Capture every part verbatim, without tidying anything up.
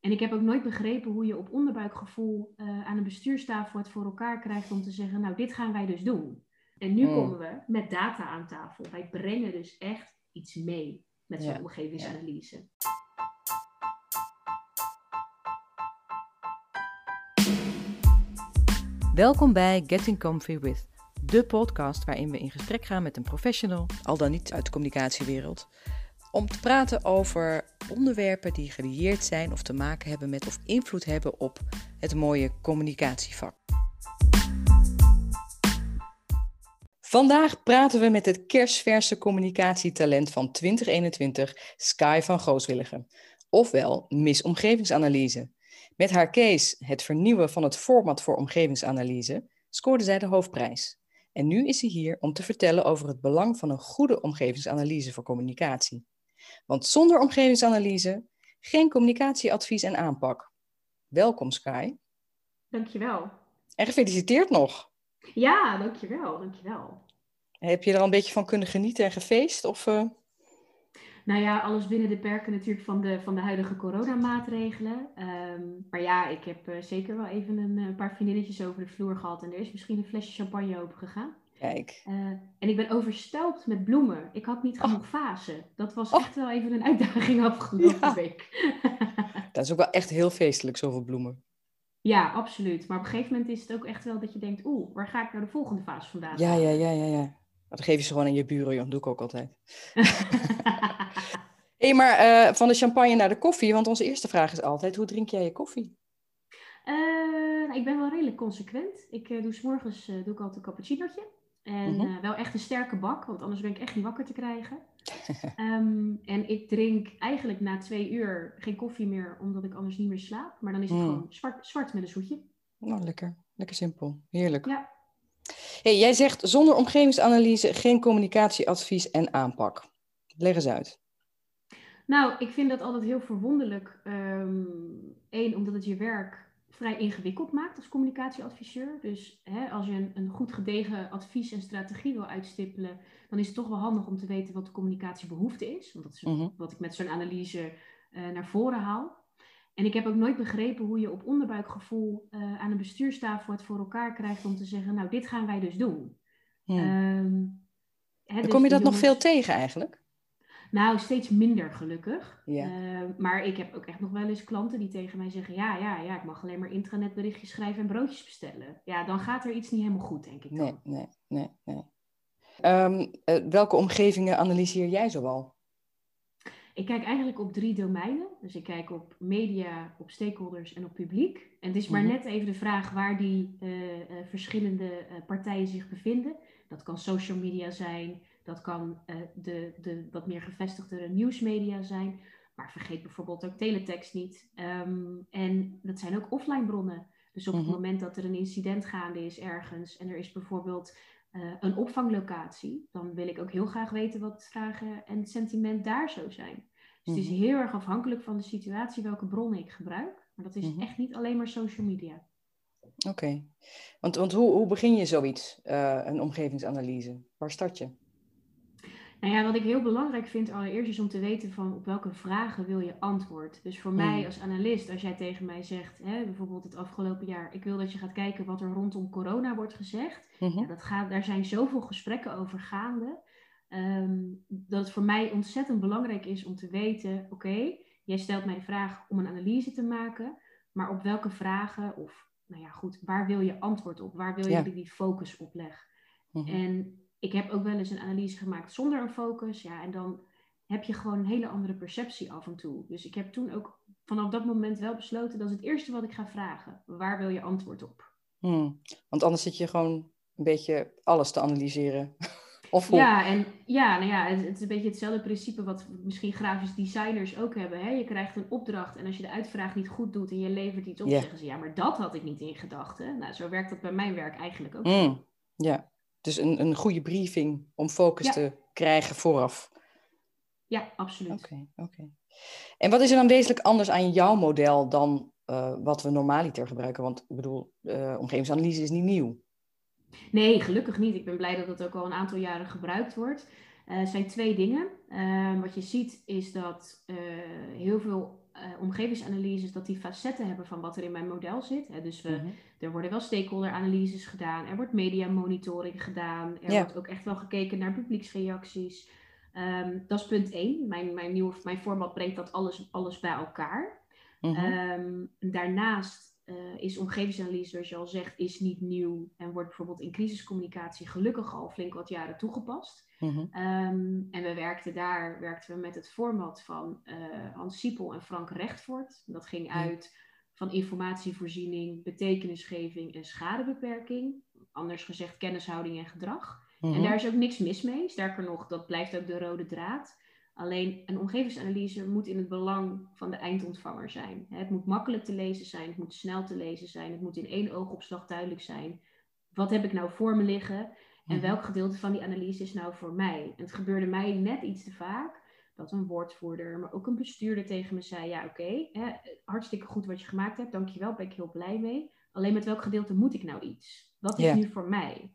En ik heb ook nooit begrepen hoe je op onderbuikgevoel uh, aan een bestuurstafel het voor elkaar krijgt om te zeggen, nou, dit gaan wij dus doen. En nu oh. komen we met data aan tafel. Wij brengen dus echt iets mee met zo'n ja. omgevingsanalyse. Ja. Welkom bij Getting Comfy With, de podcast waarin we in gesprek gaan met een professional, al dan niet uit de communicatiewereld, om te praten over onderwerpen die gelieerd zijn of te maken hebben met of invloed hebben op het mooie communicatievak. Vandaag praten we met het kersverse communicatietalent van twintig eenentwintig, Sky van Gooswilligen, ofwel Miss Omgevingsanalyse. Met haar case, het vernieuwen van het format voor omgevingsanalyse, scoorde zij de hoofdprijs. En nu is ze hier om te vertellen over het belang van een goede omgevingsanalyse voor communicatie. Want zonder omgevingsanalyse, geen communicatieadvies en aanpak. Welkom Sky. Dankjewel. En gefeliciteerd nog. Ja, dankjewel, dankjewel. Heb je er al een beetje van kunnen genieten en gefeest? Of, uh... Nou ja, alles binnen de perken natuurlijk van de, van de huidige coronamaatregelen. Um, maar ja, ik heb uh, zeker wel even een, een paar vriendinnetjes over de vloer gehad. En er is misschien een flesje champagne opengegaan. Kijk. Uh, en ik ben overstelpt met bloemen. Ik had niet genoeg vazen. Dat was oh. echt wel even een uitdaging afgelopen ja. week. Dat is ook wel echt heel feestelijk, zoveel bloemen. Ja, absoluut. Maar op een gegeven moment is het ook echt wel dat je denkt, oeh, waar ga ik naar de volgende vaas vandaan? Ja, ja, ja, ja, ja. Dat geef je ze gewoon aan je buren, dat doe ik ook altijd. Hé, hey, maar uh, van de champagne naar de koffie, want onze eerste vraag is altijd, hoe drink jij je koffie? Uh, nou, ik ben wel redelijk consequent. Ik uh, doe 's morgens uh, doe ik altijd een cappuccinootje. En mm-hmm. uh, wel echt een sterke bak, want anders ben ik echt niet wakker te krijgen. um, en ik drink eigenlijk na twee uur geen koffie meer, omdat ik anders niet meer slaap. Maar dan is het mm. gewoon zwart, zwart met een zoetje. Nou, lekker. Lekker simpel. Heerlijk. Ja. Hey, jij zegt zonder omgevingsanalyse geen communicatieadvies en aanpak. Leg eens uit. Nou, ik vind dat altijd heel verwonderlijk. Um, Eén, omdat het je werk vrij ingewikkeld maakt als communicatieadviseur. Dus hè, als je een, een goed gedegen advies en strategie wil uitstippelen, dan is het toch wel handig om te weten wat de communicatiebehoefte is. Want dat is mm-hmm. wat ik met zo'n analyse uh, naar voren haal. En ik heb ook nooit begrepen hoe je op onderbuikgevoel uh, aan een bestuurstafel het voor elkaar krijgt om te zeggen, nou, dit gaan wij dus doen. Ja. Um, hè, dan dus kom je dat jongens... nog veel tegen eigenlijk? Nou, steeds minder gelukkig. Ja. Uh, maar ik heb ook echt nog wel eens klanten die tegen mij zeggen, ja, ja, ja, ik mag alleen maar intranetberichtjes schrijven en broodjes bestellen. Ja, dan gaat er iets niet helemaal goed, denk ik. Nee, nee, nee, nee. Um, uh, welke omgevingen analyseer jij zoal? Ik kijk eigenlijk op drie domeinen. Dus ik kijk op media, op stakeholders en op publiek. En het is maar net even de vraag waar die uh, uh, verschillende uh, partijen zich bevinden. Dat kan social media zijn, dat kan uh, de, de wat meer gevestigde nieuwsmedia zijn. Maar vergeet bijvoorbeeld ook teletext niet. Um, en dat zijn ook offline bronnen. Dus op het mm-hmm. moment dat er een incident gaande is ergens en er is bijvoorbeeld Uh, een opvanglocatie, dan wil ik ook heel graag weten wat vragen en het sentiment daar zo zijn. Dus mm-hmm. het is heel erg afhankelijk van de situatie welke bronnen ik gebruik. Maar dat is mm-hmm. echt niet alleen maar social media. Oké. Okay. Want, want hoe, hoe begin je zoiets, uh, een omgevingsanalyse? Waar start je? Nou ja, wat ik heel belangrijk vind allereerst is om te weten van op welke vragen wil je antwoord. Dus voor mm. mij als analist, als jij tegen mij zegt, hè, bijvoorbeeld het afgelopen jaar, ik wil dat je gaat kijken wat er rondom corona wordt gezegd. Mm-hmm. Ja, dat gaat, daar zijn zoveel gesprekken over gaande, um, dat het voor mij ontzettend belangrijk is om te weten, oké, okay, jij stelt mij de vraag om een analyse te maken, maar op welke vragen of, nou ja goed, waar wil je antwoord op? Waar wil je ja. die focus op leggen? Mm-hmm. En ik heb ook wel eens een analyse gemaakt zonder een focus. Ja, en dan heb je gewoon een hele andere perceptie af en toe. Dus ik heb toen ook vanaf dat moment wel besloten, dat is het eerste wat ik ga vragen. Waar wil je antwoord op? Hmm, want anders zit je gewoon een beetje alles te analyseren. Of hoe? Ja, en, ja, nou ja het, het is een beetje hetzelfde principe wat misschien grafisch designers ook hebben. Hè? Je krijgt een opdracht en als je de uitvraag niet goed doet en je levert iets op, yeah. zeggen ze, ja, maar dat had ik niet in gedachten. Nou, zo werkt dat bij mijn werk eigenlijk ook. Hmm, ja. Dus een, een goede briefing om focus ja. te krijgen vooraf. Ja, absoluut. Oké, okay, oké. Okay. En wat is er dan wezenlijk anders aan jouw model dan uh, wat we normaliter gebruiken? Want ik bedoel, uh, omgevingsanalyse is niet nieuw. Nee, gelukkig niet. Ik ben blij dat het ook al een aantal jaren gebruikt wordt. Uh, het zijn twee dingen. Uh, wat je ziet is dat uh, heel veel uh, uh, omgevingsanalyses, dat die facetten hebben van wat er in mijn model zit. Hè? Dus we, mm-hmm. er worden wel stakeholderanalyses gedaan, er wordt mediamonitoring gedaan, er yeah. wordt ook echt wel gekeken naar publieksreacties. Um, dat is punt één. Mijn, mijn, nieuwe, mijn format brengt dat alles, alles bij elkaar. Mm-hmm. Um, daarnaast uh, is omgevingsanalyse, zoals je al zegt, is niet nieuw en wordt bijvoorbeeld in crisiscommunicatie gelukkig al flink wat jaren toegepast. Mm-hmm. Um, en we werkten daar werkten we met het format van uh, Hans Siepel en Frank Rechtvoort. Dat ging mm-hmm. uit van informatievoorziening, betekenisgeving en schadebeperking. Anders gezegd kennishouding en gedrag. Mm-hmm. En daar is ook niks mis mee. Sterker nog, dat blijft ook de rode draad. Alleen een omgevingsanalyse moet in het belang van de eindontvanger zijn. Het moet makkelijk te lezen zijn, het moet snel te lezen zijn, het moet in één oogopslag duidelijk zijn. Wat heb ik nou voor me liggen en welk gedeelte van die analyse is nou voor mij? En het gebeurde mij net iets te vaak dat een woordvoerder, maar ook een bestuurder tegen me zei, ja oké, okay, hartstikke goed wat je gemaakt hebt, dankjewel, ben ik heel blij mee. Alleen met welk gedeelte moet ik nou iets? Wat is yeah. nu voor mij?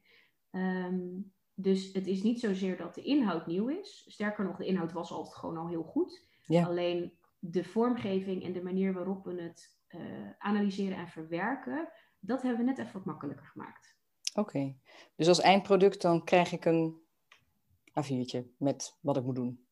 Um, Dus het is niet zozeer dat de inhoud nieuw is. Sterker nog, de inhoud was altijd gewoon al heel goed. Ja. Alleen de vormgeving en de manier waarop we het uh, analyseren en verwerken, dat hebben we net even wat makkelijker gemaakt. Oké. Okay. Dus als eindproduct dan krijg ik een A viertje met wat ik moet doen.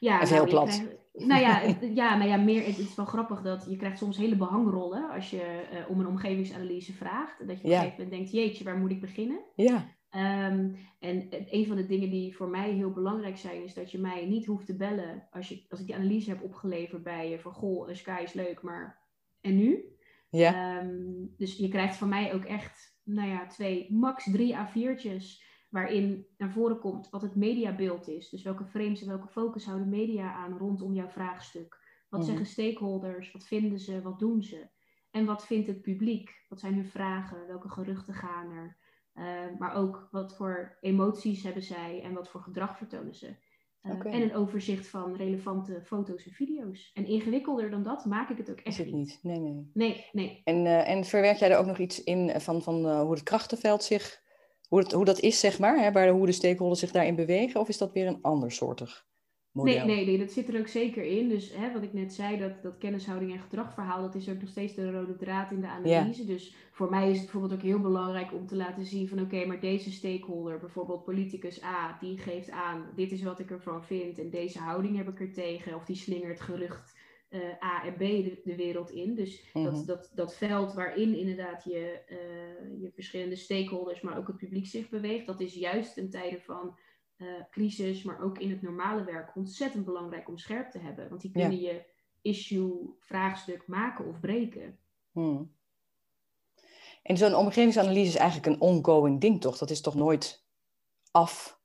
Ja, even nou, heel plat. Krijgt, nou ja, ja, maar ja, meer, het is wel grappig dat je krijgt soms hele behangrollen als je uh, om een omgevingsanalyse vraagt. En dat je op ja. een gegeven moment denkt, jeetje, waar moet ik beginnen? Ja. Um, en een van de dingen die voor mij heel belangrijk zijn, is dat je mij niet hoeft te bellen als, je, als ik die analyse heb opgeleverd bij je van goh, Sky is leuk, maar en nu? Ja. Um, dus je krijgt van mij ook echt, nou ja, twee, max drie A viertjes waarin naar voren komt wat het mediabeeld is. Dus welke frames en welke focus houden media aan rondom jouw vraagstuk? Wat mm. zeggen stakeholders? Wat vinden ze? Wat doen ze? En wat vindt het publiek? Wat zijn hun vragen? Welke geruchten gaan er? Uh, maar ook wat voor emoties hebben zij en wat voor gedrag vertonen ze. Uh, okay. En een overzicht van relevante foto's en video's. En ingewikkelder dan dat maak ik het ook echt het niet. niet. Nee, nee. nee, nee. En, uh, en verwerk jij er ook nog iets in van, van uh, hoe het krachtenveld zich, hoe, het, hoe dat is zeg maar, hè, waar, hoe de stakeholders zich daarin bewegen? Of is dat weer een ander soortig model? Nee, nee, nee, dat zit er ook zeker in. Dus hè, wat ik net zei, dat, dat kennishouding en gedragverhaal, dat is ook nog steeds de rode draad in de analyse. Yeah. Dus voor mij is het bijvoorbeeld ook heel belangrijk om te laten zien van oké, okay, maar deze stakeholder, bijvoorbeeld politicus A, die geeft aan, dit is wat ik ervan vind en deze houding heb ik er tegen. Of die slingert gerucht uh, A en B de, de wereld in. Dus mm-hmm. dat, dat, dat veld waarin inderdaad je, uh, je verschillende stakeholders, maar ook het publiek zich beweegt, dat is juist in tijden van Uh, crisis, maar ook in het normale werk ontzettend belangrijk om scherp te hebben. Want die kunnen ja. je issue, vraagstuk maken of breken. Hmm. En zo'n omgevingsanalyse is eigenlijk een ongoing ding, toch? Dat is toch nooit af?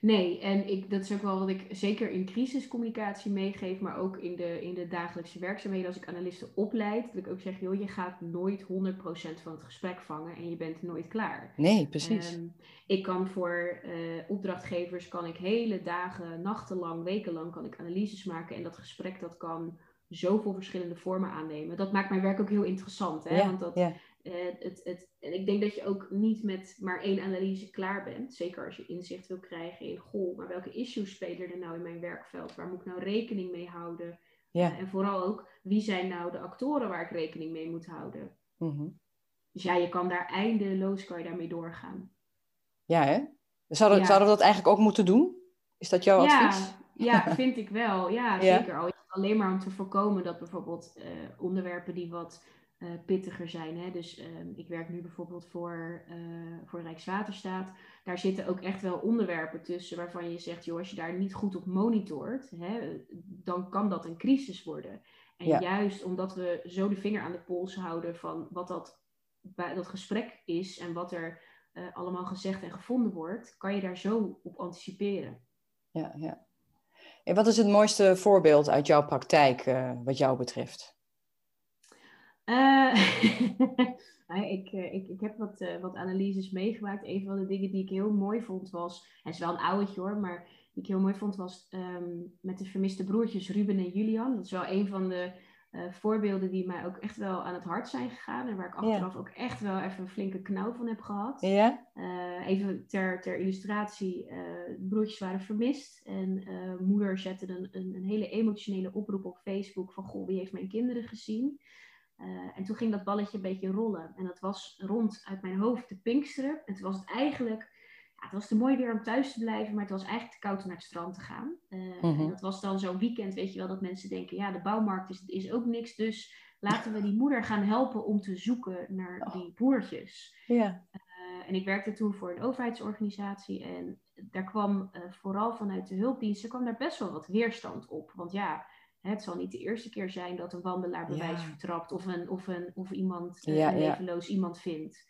Nee, en ik, dat is ook wel wat ik zeker in crisiscommunicatie meegeef, maar ook in de, in de dagelijkse werkzaamheden als ik analisten opleid, dat ik ook zeg, joh, je gaat nooit honderd procent van het gesprek vangen en je bent nooit klaar. Nee, precies. Um, ik kan voor uh, opdrachtgevers, kan ik hele dagen, nachtenlang, wekenlang, kan ik analyses maken en dat gesprek, dat kan zoveel verschillende vormen aannemen. Dat maakt mijn werk ook heel interessant, hè? Ja, want dat... Ja. Uh, het, het, en ik denk dat je ook niet met maar één analyse klaar bent. Zeker als je inzicht wil krijgen in, goh, maar welke issues spelen er nou in mijn werkveld? Waar moet ik nou rekening mee houden? Yeah. Uh, en vooral ook, wie zijn nou de actoren waar ik rekening mee moet houden? Mm-hmm. Dus ja, je kan daar eindeloos kan je daarmee doorgaan. Ja, hè? Zouden, ja. zouden we dat eigenlijk ook moeten doen? Is dat jouw ja, advies? Ja, vind ik wel. Ja, yeah. zeker. Al, alleen maar om te voorkomen dat bijvoorbeeld uh, onderwerpen die wat... Uh, pittiger zijn. Hè? Dus uh, ik werk nu bijvoorbeeld voor, uh, voor Rijkswaterstaat. Daar zitten ook echt wel onderwerpen tussen waarvan je zegt, joh, als je daar niet goed op monitort, hè, dan kan dat een crisis worden. En ja. juist omdat we zo de vinger aan de pols houden van wat dat, dat gesprek is en wat er uh, allemaal gezegd en gevonden wordt, kan je daar zo op anticiperen. Ja, ja. En wat is het mooiste voorbeeld uit jouw praktijk uh, wat jou betreft? Uh, ik, ik, ik heb wat, uh, wat analyses meegemaakt. Een van de dingen die ik heel mooi vond was... Het is wel een ouwtje hoor, maar die ik heel mooi vond was... Um, met de vermiste broertjes Ruben en Julian. Dat is wel een van de uh, voorbeelden die mij ook echt wel aan het hart zijn gegaan. En waar ik achteraf ja. ook echt wel even een flinke knauw van heb gehad. Ja. Uh, even ter, ter illustratie. Uh, broertjes waren vermist. En uh, moeder zette een, een, een hele emotionele oproep op Facebook. Van goh, wie heeft mijn kinderen gezien? Uh, en toen ging dat balletje een beetje rollen. En dat was rond uit mijn hoofd de Pinksteren. En toen was het eigenlijk... Ja, het was te mooi weer om thuis te blijven, maar het was eigenlijk te koud om naar het strand te gaan. Uh, mm-hmm. En dat was dan zo'n weekend, weet je wel, dat mensen denken... ja, de bouwmarkt is, is ook niks, dus laten we die moeder gaan helpen om te zoeken naar oh. die boertjes. Yeah. Uh, en ik werkte toen voor een overheidsorganisatie en daar kwam uh, vooral vanuit de hulpdiensten... kwam daar best wel wat weerstand op, want ja... Het zal niet de eerste keer zijn dat een wandelaar bewijs ja. vertrapt of, een, of, een, of iemand, een ja, levenloos ja. iemand vindt.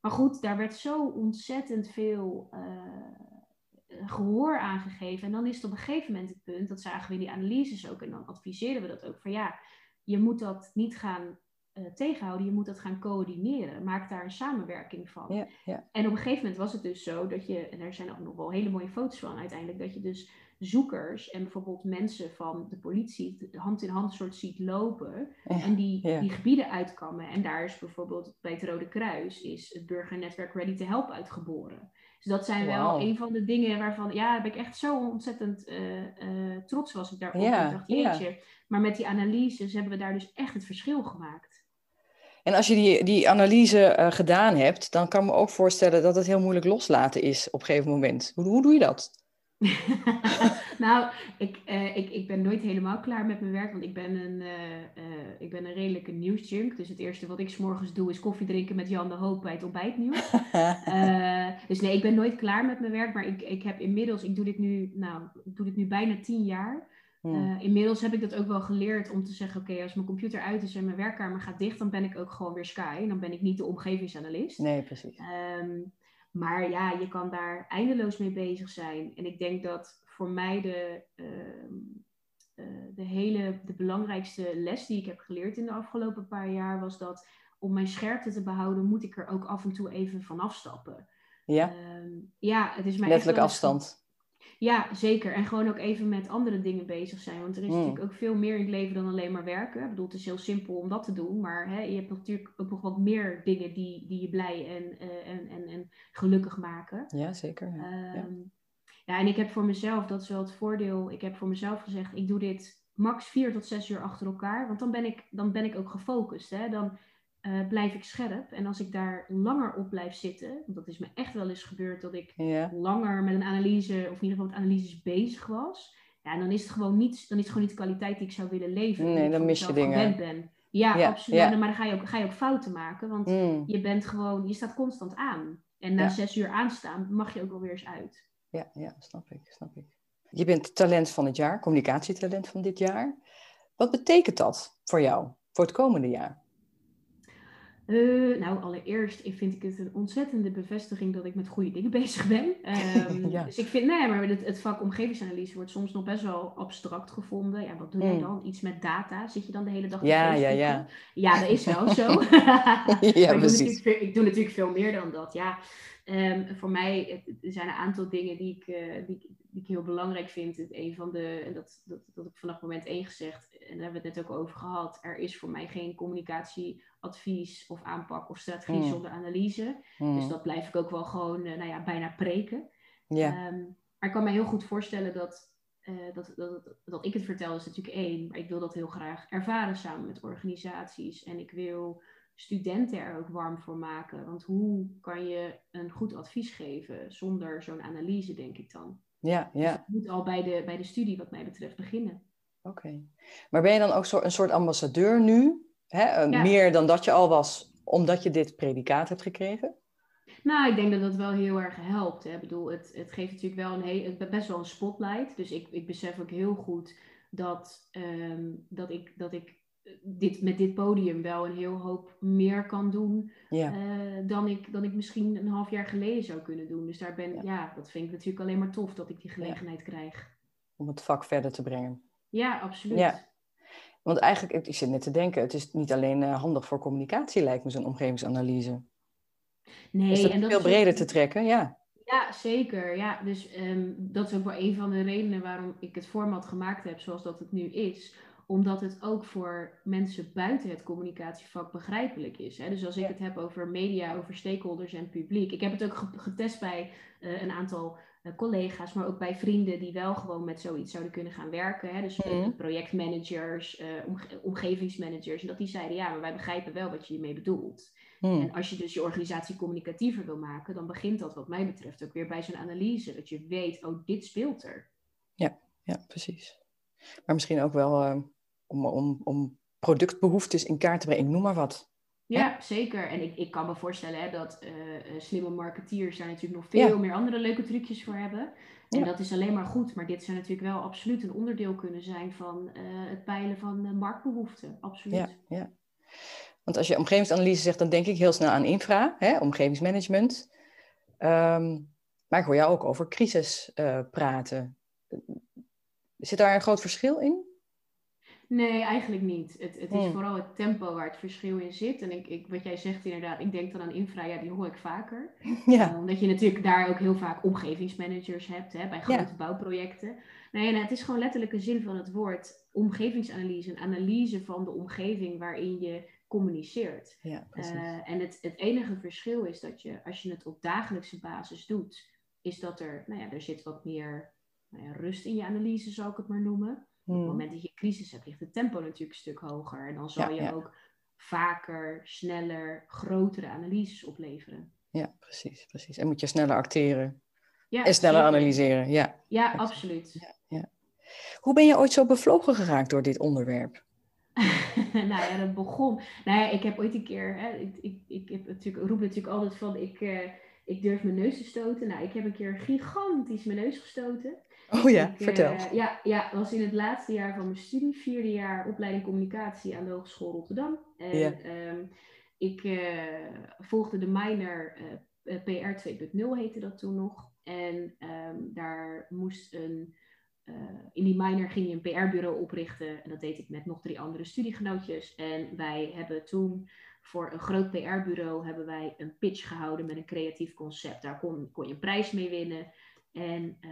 Maar goed, daar werd zo ontzettend veel uh, gehoor aan gegeven. En dan is het op een gegeven moment het punt, dat zagen we in die analyses ook. En dan adviseren we dat ook van ja, je moet dat niet gaan uh, tegenhouden. Je moet dat gaan coördineren. Maak daar een samenwerking van. Ja, ja. En op een gegeven moment was het dus zo dat je, en daar zijn ook nog wel hele mooie foto's van uiteindelijk, dat je dus... zoekers en bijvoorbeeld mensen van de politie hand in hand soort ziet lopen en die, ja. die gebieden uitkammen. En daar is bijvoorbeeld bij het Rode Kruis is het burgernetwerk Ready to Help uitgeboren. Dus dat zijn wow. wel een van de dingen waarvan, ja, daar ben ik echt zo ontzettend uh, uh, trots was ik daarop. Ja. Ik dacht, jeetje, ja. maar met die analyses hebben we daar dus echt het verschil gemaakt. En als je die, die analyse uh, gedaan hebt, dan kan ik me ook voorstellen dat het heel moeilijk loslaten is op een gegeven moment. Hoe, hoe doe je dat? nou, ik, uh, ik, ik ben nooit helemaal klaar met mijn werk, want ik ben een, uh, uh, ik ben een redelijke nieuwsjunk. Dus het eerste wat ik 's morgens doe is koffie drinken met Jan de Hoop bij het ontbijtnieuws. uh, dus nee, ik ben nooit klaar met mijn werk, maar ik, ik heb inmiddels, ik doe dit nu, nou, ik doe dit nu bijna tien jaar. Uh, inmiddels heb ik dat ook wel geleerd om te zeggen... oké, okay, als mijn computer uit is en mijn werkkamer gaat dicht... dan ben ik ook gewoon weer Sky. Dan ben ik niet de omgevingsanalist. Nee, precies. Um, Maar ja, je kan daar eindeloos mee bezig zijn. En ik denk dat voor mij de, uh, uh, de, hele, de belangrijkste les die ik heb geleerd in de afgelopen paar jaar... was dat om mijn scherpte te behouden moet ik er ook af en toe even van afstappen. Ja, uh, ja het is mij letterlijk echt afstand. Ja, zeker. En gewoon ook even met andere dingen bezig zijn. Want er is mm. natuurlijk ook veel meer in het leven dan alleen maar werken. Ik bedoel, het is heel simpel om dat te doen. Maar hè, je hebt natuurlijk ook nog wat meer dingen die, die je blij en, uh, en, en, en gelukkig maken. Ja, zeker. Ja. Um, ja. ja, en ik heb voor mezelf, dat is wel het voordeel. Ik heb voor mezelf gezegd, ik doe dit max vier tot zes uur achter elkaar. Want dan ben ik, dan ben ik ook gefocust. Hè? Dan uh, blijf ik scherp. En als ik daar langer op blijf zitten... want dat is me echt wel eens gebeurd... dat ik yeah. langer met een analyse... of in ieder geval met analyses bezig was... ja, dan is het gewoon niet, dan is het gewoon niet de kwaliteit... die ik zou willen leven. Nee, dan mis je dingen. Ben. Ja, yeah. absoluut. Yeah. Maar dan ga je, ook, ga je ook fouten maken... want mm. je bent gewoon... je staat constant aan. En na yeah. zes uur aanstaan... mag je ook wel weer eens uit. Ja, ja, snap ik, snap ik. Je bent talent van het jaar... communicatietalent van dit jaar. Wat betekent dat voor jou... voor het komende jaar? Uh, nou, allereerst vind ik het een ontzettende bevestiging dat ik met goede dingen bezig ben. Um, ja. Dus ik vind, nee, maar het, het vak omgevingsanalyse wordt soms nog best wel abstract gevonden. Ja, wat doe jij mm. dan? Iets met data? Zit je dan de hele dag? Ja, ja, ja. Ja, dat is wel zo. ja, ik, precies. Doe ik doe natuurlijk veel meer dan dat, ja. Um, voor mij er zijn een aantal dingen die ik, uh, die, die ik heel belangrijk vind. Het een van de, en dat, dat, dat heb ik vanaf moment één gezegd, en daar hebben we het net ook over gehad. Er is voor mij geen communicatieadvies of aanpak of strategie mm. zonder analyse. Mm. Dus dat blijf ik ook wel gewoon uh, nou ja, bijna preken. Yeah. Um, maar ik kan me heel goed voorstellen dat... Uh, dat, dat, dat ik het vertel is natuurlijk één, maar ik wil dat heel graag ervaren samen met organisaties. En ik wil studenten er ook warm voor maken. Want hoe kan je een goed advies geven zonder zo'n analyse, denk ik dan? Ja, ja. Dus het moet al bij de, bij de studie wat mij betreft beginnen. Oké. Okay. Maar ben je dan ook zo, een soort ambassadeur nu? Hè? Ja. Meer dan dat je al was, omdat je dit predicaat hebt gekregen? Nou, ik denk dat dat wel heel erg helpt. Hè? Ik bedoel, het, het geeft natuurlijk wel een heel, het, best wel een spotlight. Dus ik, ik besef ook heel goed dat, um, dat ik, dat ik dit, met dit podium wel een heel hoop meer kan doen ja. uh, dan, ik, dan ik misschien een half jaar geleden zou kunnen doen. Dus daar ben, ja. ja, dat vind ik natuurlijk alleen maar tof dat ik die gelegenheid ja. krijg. Om het vak verder te brengen. Ja, absoluut. Ja. Want eigenlijk, ik zit net te denken, het is niet alleen handig voor communicatie lijkt me zo'n omgevingsanalyse. Nee, dus dat en dat veel is breder te trekken, ja. Ja, zeker. Ja. Dus um, dat is ook wel een van de redenen waarom ik het format gemaakt heb zoals dat het nu is. Omdat het ook voor mensen buiten het communicatievak begrijpelijk is. Hè? Dus als ik ja. het heb over media, over stakeholders en publiek. Ik heb het ook getest bij uh, een aantal uh, collega's, maar ook bij vrienden die wel gewoon met zoiets zouden kunnen gaan werken. Hè? Dus ja. projectmanagers, uh, omge- omgevingsmanagers. En dat die zeiden, ja, maar wij begrijpen wel wat je hiermee bedoelt. Ja. En als je dus je organisatie communicatiever wil maken, dan begint dat wat mij betreft ook weer bij zo'n analyse. Dat je weet, oh, dit speelt er. Ja, ja, precies. Maar misschien ook wel uh, om, om, om productbehoeftes in kaart te brengen, noem maar wat. Ja, hè? Zeker. En ik, ik kan me voorstellen hè, dat uh, slimme marketeers daar natuurlijk nog veel ja. meer andere leuke trucjes voor hebben. En ja. dat is alleen maar goed. Maar dit zou natuurlijk wel absoluut een onderdeel kunnen zijn van uh, het peilen van uh, marktbehoeften. Absoluut. Ja, ja. Want als je omgevingsanalyse zegt, dan denk ik heel snel aan infra, hè, omgevingsmanagement. Um, maar ik hoor jou ook over crisis uh, praten. Zit daar een groot verschil in? Nee, eigenlijk niet. Het, het is hmm. vooral het tempo waar het verschil in zit. En ik, ik, wat jij zegt inderdaad, ik denk dan aan infra, ja, die hoor ik vaker. Ja. Omdat je natuurlijk daar ook heel vaak omgevingsmanagers hebt, hè, bij grote ja. bouwprojecten. Nee, nou, het is gewoon letterlijk een zin van het woord omgevingsanalyse. Een analyse van de omgeving waarin je communiceert. Ja, uh, en het, het enige verschil is dat je, als je het op dagelijkse basis doet, is dat er, nou ja, er zit wat meer... Nou ja, rust in je analyse, zou ik het maar noemen. Hmm. Op het moment dat je crisis hebt, ligt het tempo natuurlijk een stuk hoger. En dan zal ja, je ja. ook vaker, sneller, grotere analyses opleveren. Ja, precies, precies. En moet je sneller acteren. Ja, en sneller zeker. Analyseren. Ja, ja absoluut. Ja, ja. Hoe ben je ooit zo bevlogen geraakt door dit onderwerp? nou ja, dat begon... Nou ja, ik heb ooit een keer... Hè, ik, ik, ik, heb natuurlijk, ik roep natuurlijk altijd van... Ik, uh, ik durf mijn neus te stoten. Nou, ik heb een keer gigantisch mijn neus gestoten. Oh ja, ik, vertel. Uh, ja, ja, was in het laatste jaar van mijn studie, vierde jaar opleiding communicatie aan de Hogeschool Rotterdam. En yeah. um, ik uh, volgde de minor uh, P R twee punt nul, heette dat toen nog. En um, daar moest een, uh, in die minor ging je een P R-bureau oprichten. En dat deed ik met nog drie andere studiegenootjes. En wij hebben toen... Voor een groot P R-bureau hebben wij een pitch gehouden met een creatief concept. Daar kon, kon je een prijs mee winnen. En uh,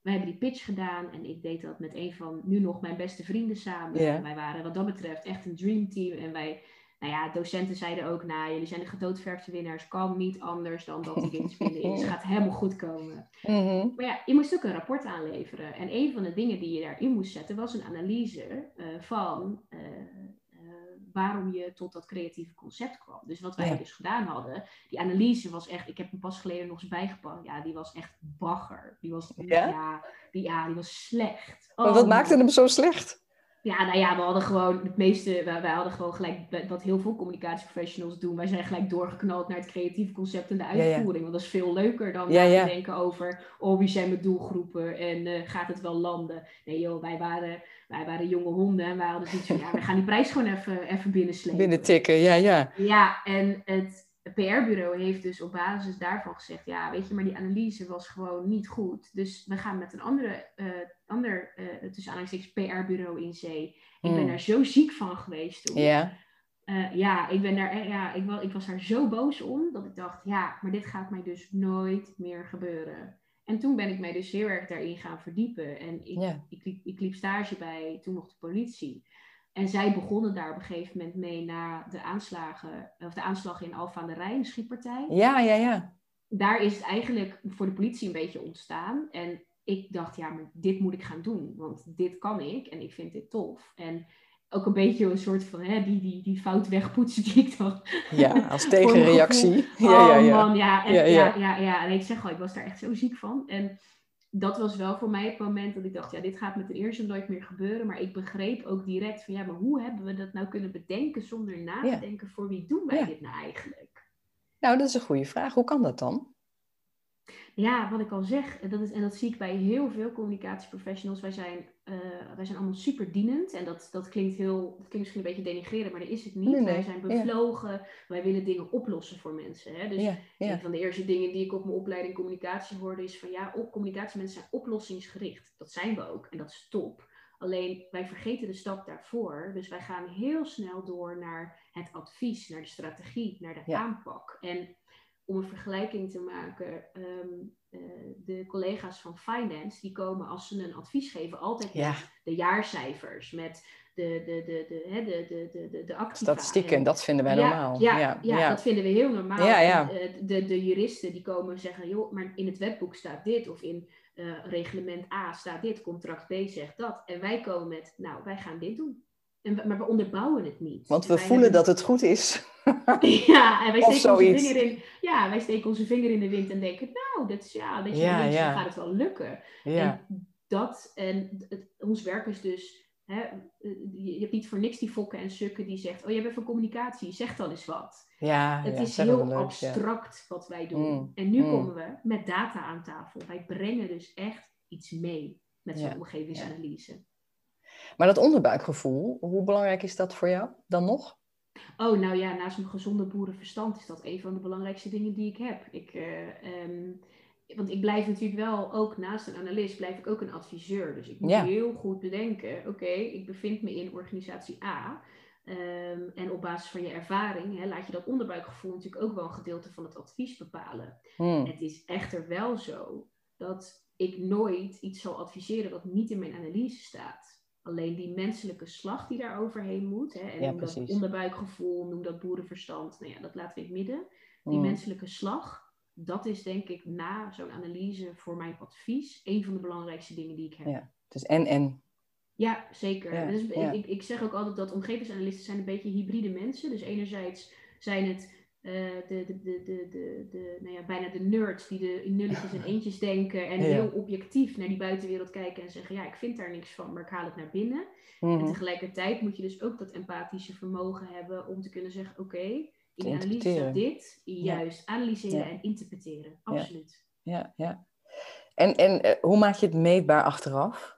wij hebben die pitch gedaan. En ik deed dat met een van nu nog mijn beste vrienden samen. Yeah. Wij waren wat dat betreft echt een dreamteam. En wij, nou ja, docenten zeiden ook... Nou, jullie zijn de gedoodverfde winnaars. Kan niet anders dan dat die winst binnen is. Het gaat helemaal goed komen. Mm-hmm. Maar ja, je moest ook een rapport aanleveren. En een van de dingen die je daarin moest zetten... was een analyse uh, van... Uh, waarom je tot dat creatieve concept kwam. Dus wat wij ja. dus gedaan hadden, die analyse was echt, ik heb hem pas geleden nog eens bijgepakt, ja, die was echt bagger. Die was, ja? Ja, die, ja, die was slecht. Oh, maar wat maakte hem zo slecht? Ja, nou ja, we hadden gewoon het meeste, wij, wij hadden gewoon gelijk, wat heel veel communicatieprofessionals doen, wij zijn gelijk doorgeknald naar het creatieve concept en de uitvoering, ja, ja. want dat is veel leuker dan ja, ja. denken over, oh, wie zijn mijn doelgroepen en uh, gaat het wel landen? Nee joh, wij waren... Wij waren jonge honden en wij hadden zoiets van... ja, we gaan die prijs gewoon even, even binnenslepen. Binnentikken, ja, ja. Ja, en het P R-bureau heeft dus op basis daarvan gezegd... ja, weet je, maar die analyse was gewoon niet goed. Dus we gaan met een andere, uh, ander uh, tussen aanhalingstekens P R-bureau in zee. Ik mm. ben daar zo ziek van geweest toen. Yeah. Uh, ja, ik ben daar, ja, ik was, ik was daar zo boos om dat ik dacht... ja, maar dit gaat mij dus nooit meer gebeuren. En toen ben ik mij dus heel erg daarin gaan verdiepen. En ik, ja. ik, ik, ik liep stage bij toen nog de politie. En zij begonnen daar op een gegeven moment mee na de aanslagen, of de aanslag in Alphen aan de Rijn, de schietpartij. Ja, ja, ja. Daar is het eigenlijk voor de politie een beetje ontstaan. En ik dacht, ja, maar dit moet ik gaan doen. Want dit kan ik en ik vind dit tof. En ook een beetje een soort van hè, die, die, die fout wegpoetsen die ik dan... Ja, als tegenreactie. Oh ja, ja, ja. man, ja. En, ja, ja. Ja, ja, ja. En ik zeg al, ik was daar echt zo ziek van. En dat was wel voor mij het moment dat ik dacht... ja, dit gaat met de eerste nooit meer gebeuren. Maar ik begreep ook direct van... ja, maar hoe hebben we dat nou kunnen bedenken zonder na te denken... Ja. voor wie doen wij ja. dit nou eigenlijk? Nou, dat is een goede vraag. Hoe kan dat dan? Ja, wat ik al zeg, dat is, en dat zie ik bij heel veel communicatieprofessionals. Wij zijn, uh, wij zijn allemaal super dienend. En dat, dat, klinkt heel, dat klinkt misschien een beetje denigrerend, maar dat is het niet. Nee, nee. Wij zijn bevlogen, ja. wij willen dingen oplossen voor mensen. Hè? Dus ja, ja. een van de eerste dingen die ik op mijn opleiding communicatie hoorde is van... ja, op, communicatiemensen zijn oplossingsgericht. Dat zijn we ook en dat is top. Alleen, wij vergeten de stap daarvoor. Dus wij gaan heel snel door naar het advies, naar de strategie, naar de ja. aanpak. En... om een vergelijking te maken, um, uh, de collega's van finance, die komen als ze een advies geven altijd ja. met de jaarcijfers, met de, de, de, de, de, de, de, de activa. Statistieken, en dat vinden wij ja, normaal. Ja, ja, ja, ja, dat vinden we heel normaal. Ja, ja. En, uh, de, de juristen die komen zeggen, joh, maar in het wetboek staat dit, of in uh, reglement A staat dit, contract B zegt dat. En wij komen met, nou, wij gaan dit doen. En, maar we onderbouwen het niet. Want we voelen hebben... dat het goed is. Ja, en wij steken onze vinger in, ja, wij steken onze vinger in de wind en denken, nou, dat is ja, dat je ja, links, ja. dan gaat het wel lukken. Ja. En dat, en het, ons werk is dus, hè, je hebt niet voor niks die fokken en sukken die zegt, oh, jij bent van communicatie, zeg dan eens wat. Ja, het ja, is heel leuk, abstract ja. wat wij doen. Mm, en nu mm. komen we met data aan tafel. Wij brengen dus echt iets mee met zo'n ja, omgevingsanalyse. Ja. Maar dat onderbuikgevoel, hoe belangrijk is dat voor jou dan nog? Oh, nou ja, naast mijn gezonde boerenverstand is dat een van de belangrijkste dingen die ik heb. Ik, uh, um, want ik blijf natuurlijk wel, ook naast een analist, blijf ik ook een adviseur. Dus ik moet ja. heel goed bedenken, oké, okay, ik bevind me in organisatie A. Um, en op basis van je ervaring, hè, laat je dat onderbuikgevoel natuurlijk ook wel een gedeelte van het advies bepalen. Hmm. Het is echter wel zo dat ik nooit iets zal adviseren wat niet in mijn analyse staat. Alleen die menselijke slag die daar overheen moet. Hè, en ja, noem dat onderbuikgevoel, noem dat boerenverstand. Nou ja, dat laten we in het midden. Die mm. menselijke slag, dat is denk ik na zo'n analyse voor mijn advies een van de belangrijkste dingen die ik heb. Ja, het is en-en. Ja, zeker. Ja, dus ja. Ik, ik zeg ook altijd dat omgevingsanalisten zijn een beetje hybride mensen. Dus enerzijds zijn het... Uh, de, de, de, de, de, de, nou ja, bijna de nerds die de in nulletjes en eentjes denken en ja. heel objectief naar die buitenwereld kijken en zeggen, ja, ik vind daar niks van, maar ik haal het naar binnen. Mm-hmm. En tegelijkertijd moet je dus ook dat empathische vermogen hebben om te kunnen zeggen, oké, okay, in analyse staat dit, juist, ja. analyseren ja. en interpreteren. Absoluut. Ja, ja. ja. En, en uh, hoe maak je het meetbaar achteraf?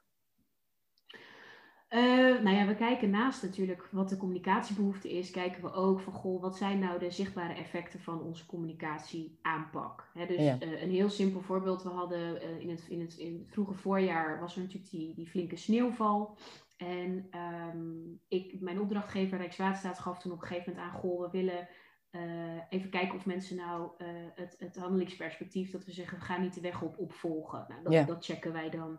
Uh, nou ja, we kijken naast natuurlijk wat de communicatiebehoefte is, kijken we ook van, goh, wat zijn nou de zichtbare effecten van onze communicatieaanpak? Hè, dus ja. uh, een heel simpel voorbeeld, we hadden uh, in, het, in, het, in het vroege voorjaar was er natuurlijk die, die flinke sneeuwval. En um, ik, mijn opdrachtgever Rijkswaterstaat gaf toen op een gegeven moment aan, goh, we willen uh, even kijken of mensen nou uh, het, het handelingsperspectief, dat we zeggen, we gaan niet de weg op opvolgen. Nou, dat, ja. dat checken wij dan.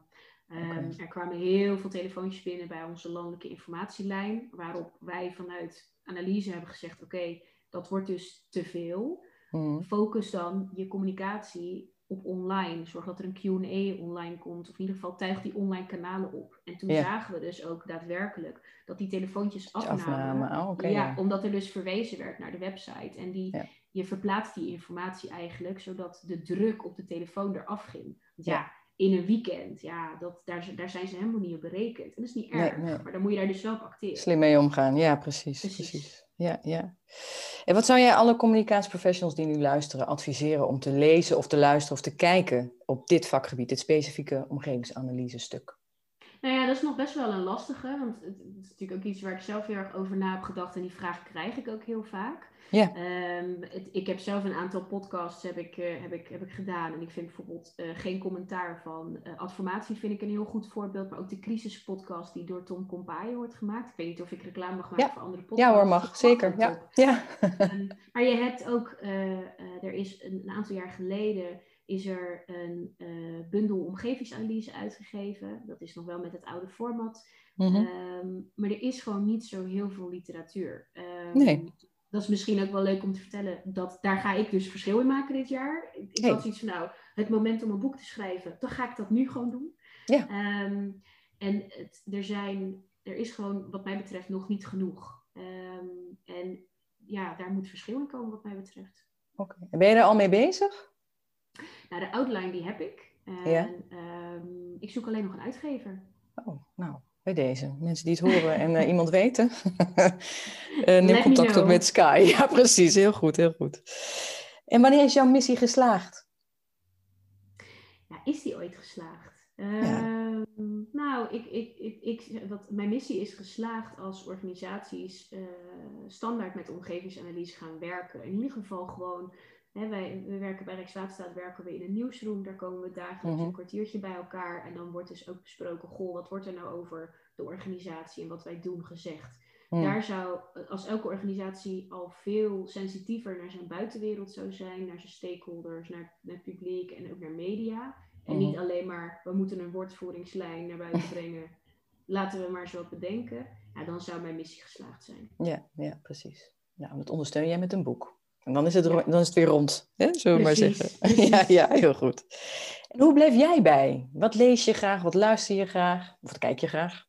Okay. Um, er kwamen heel veel telefoontjes binnen bij onze landelijke informatielijn, waarop wij vanuit analyse hebben gezegd, oké, okay, dat wordt dus te veel. Mm. Focus dan je communicatie op online. Zorg dat er een Q en A online komt, of in ieder geval tuig die online kanalen op. En toen yeah. zagen we dus ook daadwerkelijk dat die telefoontjes afnamen. afnamen. Oh, okay, ja, ja. Omdat er dus verwezen werd naar de website. En die, yeah. je verplaatst die informatie eigenlijk, zodat de druk op de telefoon eraf ging. Want ja. Yeah. In een weekend, ja, dat, daar, daar zijn ze helemaal niet op berekend. En dat is niet erg, nee, nee. maar dan moet je daar dus wel op acteren. Slim mee omgaan, ja, precies. precies. precies. Ja, ja. En wat zou jij alle communicatieprofessionals die nu luisteren adviseren om te lezen of te luisteren of te kijken op dit vakgebied, dit specifieke omgevingsanalyse-stuk? Nou ja, dat is nog best wel een lastige, want het is natuurlijk ook iets waar ik zelf heel erg over na heb gedacht en die vraag krijg ik ook heel vaak. Ja. Um, het, ik heb zelf een aantal podcasts heb ik, uh, heb ik, heb ik gedaan en ik vind bijvoorbeeld uh, Geen Commentaar van uh, Adformatie vind ik een heel goed voorbeeld, maar ook de crisispodcast die door Tom Kompaay wordt gemaakt. Ik weet niet of ik reclame mag maken ja. voor andere podcasts. Ja hoor, mag, zeker. Ja. Ja. Um, maar je hebt ook, uh, uh, er is een, een aantal jaar geleden is er een uh, bundel omgevingsanalyse uitgegeven. Dat is nog wel met het oude format. Mm-hmm. Um, maar er is gewoon niet zo heel veel literatuur. Um, nee. Dat is misschien ook wel leuk om te vertellen. Dat, daar ga ik dus verschil in maken dit jaar. Ik hey. had zoiets van, nou, het moment om een boek te schrijven, dan ga ik dat nu gewoon doen. Yeah. Um, en het, er, zijn, er is gewoon, wat mij betreft, nog niet genoeg. Um, en ja, daar moet verschil in komen, wat mij betreft. Oké. Okay. Ben je er al mee bezig? Nou, de outline die heb ik. En, ja. um, ik zoek alleen nog een uitgever. Oh, nou, bij deze. Mensen die het horen en uh, iemand weten. uh, neem contact op met Sky. Ja, precies. Heel goed, heel goed. En wanneer is jouw missie geslaagd? Ja, is die ooit geslaagd? Uh, ja. Nou, ik, ik, ik, ik, wat, mijn missie is geslaagd als organisaties uh, standaard met omgevingsanalyse gaan werken. In ieder geval gewoon... He, wij, we werken bij Rijkswaterstaat werken we in een nieuwsroom. Daar komen we dagelijks mm-hmm. een kwartiertje bij elkaar. En dan wordt dus ook besproken, goh, wat wordt er nou over de organisatie en wat wij doen gezegd. Mm. Daar zou, als elke organisatie al veel sensitiever naar zijn buitenwereld zou zijn, naar zijn stakeholders, naar, naar het publiek en ook naar media. En mm-hmm. niet alleen maar, we moeten een woordvoeringslijn naar buiten brengen. Laten we maar zo wat bedenken. ja, dan zou mijn missie geslaagd zijn. Ja, ja, precies. Nou, dat ondersteun jij met een boek. En dan is het, ro- dan is het weer rond, hè? Zullen we precies, maar zeggen. Ja, ja, heel goed. En hoe bleef jij bij? Wat lees je graag? Wat luister je graag? Of wat kijk je graag?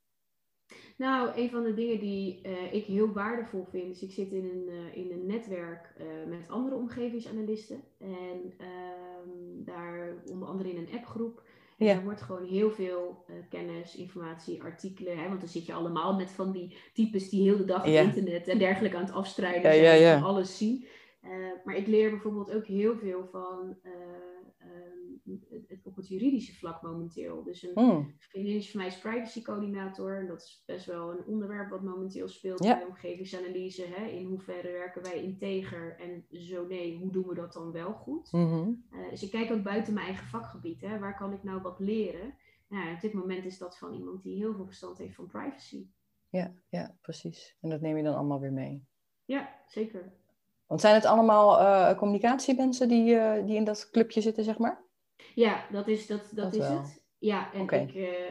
Nou, een van de dingen die uh, ik heel waardevol vind... is ik zit in een, uh, in een netwerk uh, met andere omgevingsanalisten. En um, daar onder andere in een appgroep. En ja. Daar wordt gewoon heel veel uh, kennis, informatie, artikelen. Hè? Want dan zit je allemaal met van die types die heel de dag op ja. internet en dergelijke aan het afstrijden zijn. Ja, ja, ja. Alles zien. Uh, maar ik leer bijvoorbeeld ook heel veel van... Uh, Het, op het juridische vlak momenteel. Dus een mm. vriendin van mij is privacycoördinator. En dat is best wel een onderwerp wat momenteel speelt ja. bij omgevingsanalyse. Hè? In hoeverre werken wij integer? En zo nee, hoe doen we dat dan wel goed? Mm-hmm. Uh, dus ik kijk ook buiten mijn eigen vakgebied. Hè? Waar kan ik nou wat leren? Nou, op dit moment is dat van iemand die heel veel verstand heeft van privacy. Ja, ja, precies. En dat neem je dan allemaal weer mee? Ja, zeker. Want zijn het allemaal uh, communicatiemensen die, uh, die in dat clubje zitten, zeg maar? Ja, dat is, dat, dat dat is het. Ja, en okay. ik, uh, uh,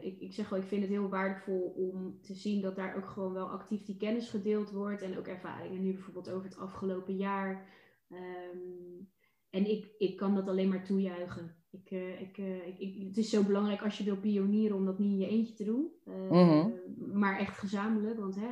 ik, ik zeg wel, ik vind het heel waardevol om te zien dat daar ook gewoon wel actief die kennis gedeeld wordt. En ook ervaringen nu bijvoorbeeld over het afgelopen jaar. Um, en ik, ik kan dat alleen maar toejuichen. Ik, uh, ik, uh, ik, ik, het is zo belangrijk als je wil pionieren om dat niet in je eentje te doen. Uh, mm-hmm. Maar echt gezamenlijk, want hè,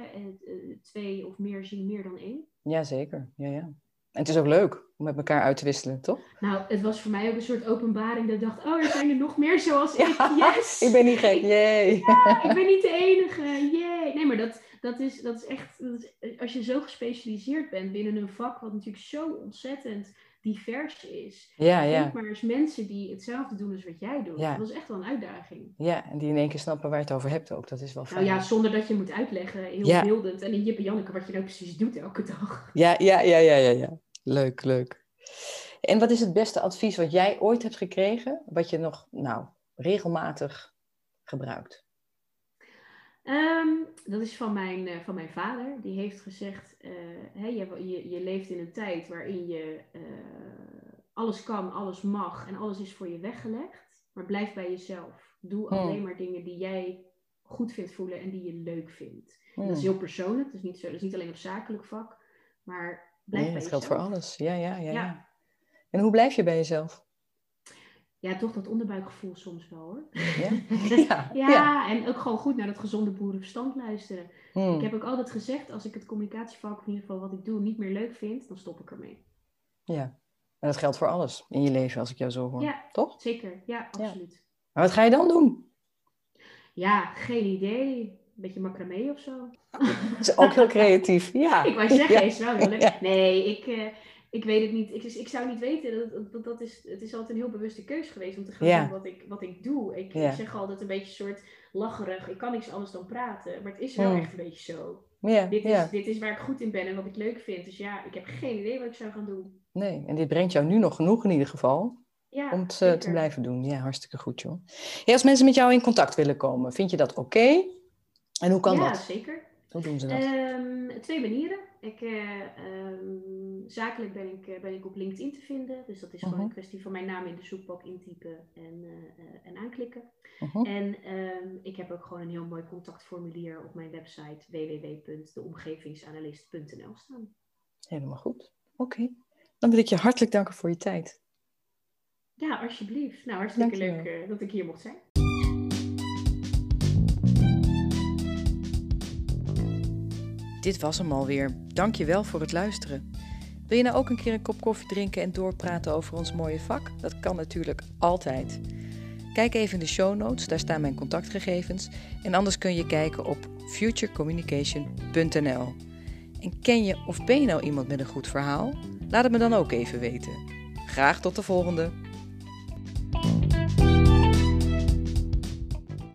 twee of meer zien meer dan één. Jazeker, ja, ja. En het is ook leuk om met elkaar uit te wisselen, toch? Nou, het was voor mij ook een soort openbaring dat ik dacht... oh, er zijn er nog meer zoals ja, ik. Yes! Ik ben niet gek, yay! Ja, ik ben niet de enige, yay! Nee, maar dat, dat, is, dat is echt... Dat is, als je zo gespecialiseerd bent binnen een vak... wat natuurlijk zo ontzettend divers is... Ja, ja. maar eens mensen die hetzelfde doen als wat jij doet. Ja. Dat was echt wel een uitdaging. Ja, en die in één keer snappen waar je het over hebt ook. Dat is wel fijn. Nou ja, zonder dat je moet uitleggen, heel ja. beeldend... en in Jip en Janneke wat je nou precies doet elke dag. Ja, ja, ja, ja, ja, ja. Leuk, leuk. En wat is het beste advies wat jij ooit hebt gekregen, wat je nog nou, regelmatig gebruikt? Um, dat is van mijn, uh, van mijn vader. Die heeft gezegd, uh, hè, je, je, je leeft in een tijd waarin je uh, alles kan, alles mag en alles is voor je weggelegd. Maar blijf bij jezelf. Doe hmm. alleen maar dingen die jij goed vindt voelen en die je leuk vindt. Hmm. Dat is heel persoonlijk, dat is niet, zo, dat is niet alleen op zakelijk vlak, maar... Nee, dat geldt voor alles. Ja, ja, ja, ja, ja. En hoe blijf je bij jezelf? Ja, toch dat onderbuikgevoel soms wel, hoor. Ja, ja, ja, ja. En ook gewoon goed naar dat gezonde boerenverstand luisteren. Hmm. Ik heb ook altijd gezegd, als ik het communicatievak, in ieder geval wat ik doe, niet meer leuk vind, dan stop ik ermee. Ja, en dat geldt voor alles in je leven, als ik jou zo hoor. Ja, toch? Zeker. Ja, absoluut. Ja. Maar wat ga je dan doen? Ja, geen idee. Een beetje macramé of zo. Dat is ook heel creatief, ja. Ik wou zeggen, ja. is wel heel leuk. Nee, ik, uh, ik weet het niet. Ik, dus, ik zou niet weten. Dat, dat, dat is, het is altijd een heel bewuste keus geweest om te gaan ja. doen wat ik, wat ik doe. Ik, ja. ik zeg altijd een beetje soort lacherig. Ik kan niks anders dan praten. Maar het is wel hmm. echt een beetje zo. Ja, dit, is, ja. dit is waar ik goed in ben en wat ik leuk vind. Dus ja, ik heb geen idee wat ik zou gaan doen. Nee, en dit brengt jou nu nog genoeg in ieder geval. Ja, om het te, te blijven doen. Ja, hartstikke goed, joh. Hey, als mensen met jou in contact willen komen, vind je dat oké? Okay? En hoe kan ja, dat? Ja, zeker. Hoe doen ze dat? Um, twee manieren. Ik, uh, um, zakelijk ben ik, uh, ben ik op LinkedIn te vinden. Dus dat is uh-huh. gewoon een kwestie van mijn naam in de zoekbalk intypen en, uh, uh, en aanklikken. Uh-huh. En um, ik heb ook gewoon een heel mooi contactformulier op mijn website w w w punt de omgevingsanalist punt n l staan. Helemaal goed. Oké. Okay. Dan wil ik je hartelijk danken voor je tijd. Ja, alsjeblieft. Nou, hartstikke leuk uh, dat ik hier mocht zijn. Dit was hem alweer. Dank je wel voor het luisteren. Wil je nou ook een keer een kop koffie drinken en doorpraten over ons mooie vak? Dat kan natuurlijk altijd. Kijk even in de show notes, daar staan mijn contactgegevens. En anders kun je kijken op future communication punt n l. En ken je of ben je nou iemand met een goed verhaal? Laat het me dan ook even weten. Graag tot de volgende!